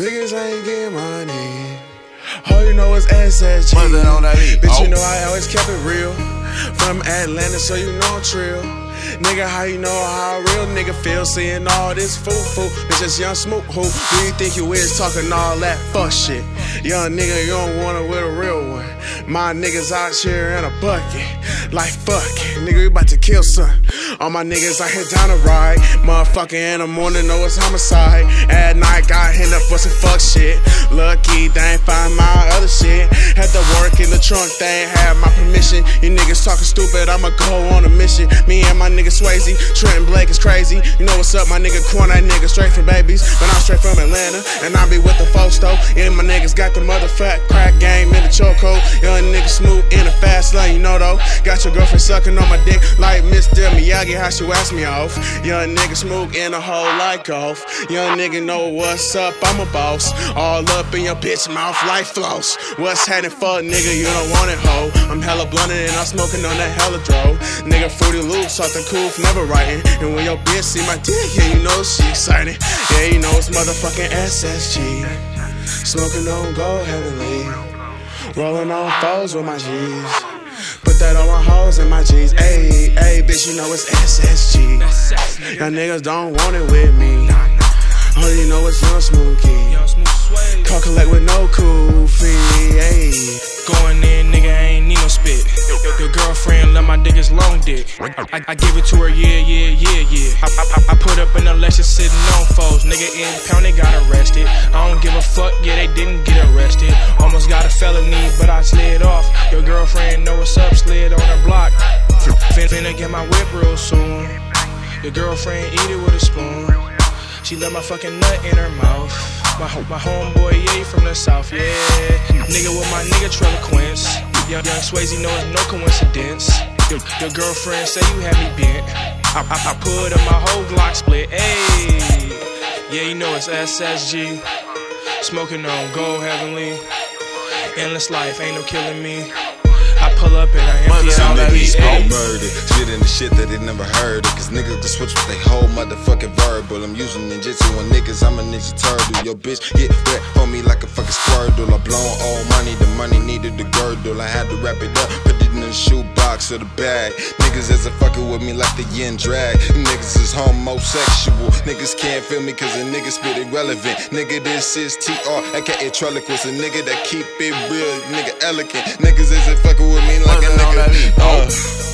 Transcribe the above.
Niggas ain't get money. All you know is SSG. On that beat. Bitch, you know I always kept it real. From Atlanta, so you know I'm trill. Nigga, how you know how a real nigga feel seeing all this foo-foo? It's just Young Smoot, who do you think you is talking all that fuck shit? Young nigga, you don't wanna with a real one. My niggas out here in a bucket, like fuck it. Nigga, we about to kill son. All my niggas out here down the ride. Motherfucker in the morning, know it's homicide. At night, got hit up for some fuck shit. Lucky they ain't find my other shit. Had to work in the trunk, they ain't had my permission. You niggas talking stupid, I'ma go on a mission. Me and my nigga Swayze, Trenton Blake is crazy. You know what's up, my nigga Quan, that nigga straight from babies. But I'm straight from Atlanta, and I be with the folks though. And my niggas got the motherfucking crack game in the chokehold. Young nigga Smoot in the fast lane, you know though. Got your girlfriend sucking on my dick like Mr. Miyagi, how she wax me off. Young nigga Smoot in a hole like golf. Young nigga know what's up, I'm a boss. All up in your bitch mouth like floss. What's happening, fuck nigga, you don't want it, ho. I'm hella blunted and I'm smoking on that hella dro. Nigga Fruity Loops, something cool from never writing. And when your bitch see my dick, yeah, you know she excited. Yeah, you know it's motherfucking SSG. Smoking on gold heavily. Rolling on foes with my G's. Put that on my hoes and my G's. Ayy, ayy, bitch, you know it's SSG. Y'all niggas don't want it with me. All you know it's Young Smookie. Call collect with no cool fee. Ayy, going in, nigga, ain't need no spit. Your girlfriend love my niggas long dick. I give it to her, yeah, yeah, yeah, yeah. I put up in the Lexus sitting on foes. Nigga in pound, they got arrested. I don't give a fuck, yeah, they didn't get arrested. Almost got a felony, but I slid off. Your girlfriend know what's up, slid on her block. Finna get my whip real soon. Your girlfriend eat it with a spoon. She left my fucking nut in her mouth. My homeboy, yeah, from the south, yeah. Nigga with my nigga Trelaquence. Young Swayze, know it's no coincidence. Your girlfriend say you had me bent. I put up my whole Glock split, ayy. Yeah, you know it's SSG. Smoking on gold heavenly. Endless life, ain't no killing me. I pull up and I empty out that heat. Spit in the shit that they never heard of. Cause niggas can switch with they whole motherfucking verbal. I'm using ninjutsu on niggas, I'm a ninja turtle. Yo bitch get wet on me like a fucking squirtle. I blown all money, the money needed the girdle. I had to wrap it up, put it in the shoebox or the bag. Niggas isn't fucking with me like the yin drag. Niggas is homosexual. Niggas can't feel me cause a nigga spit irrelevant. Nigga this is TR, aka Trelaquence. A nigga that keep it real, nigga elegant. Niggas isn't fucking with me like a nigga.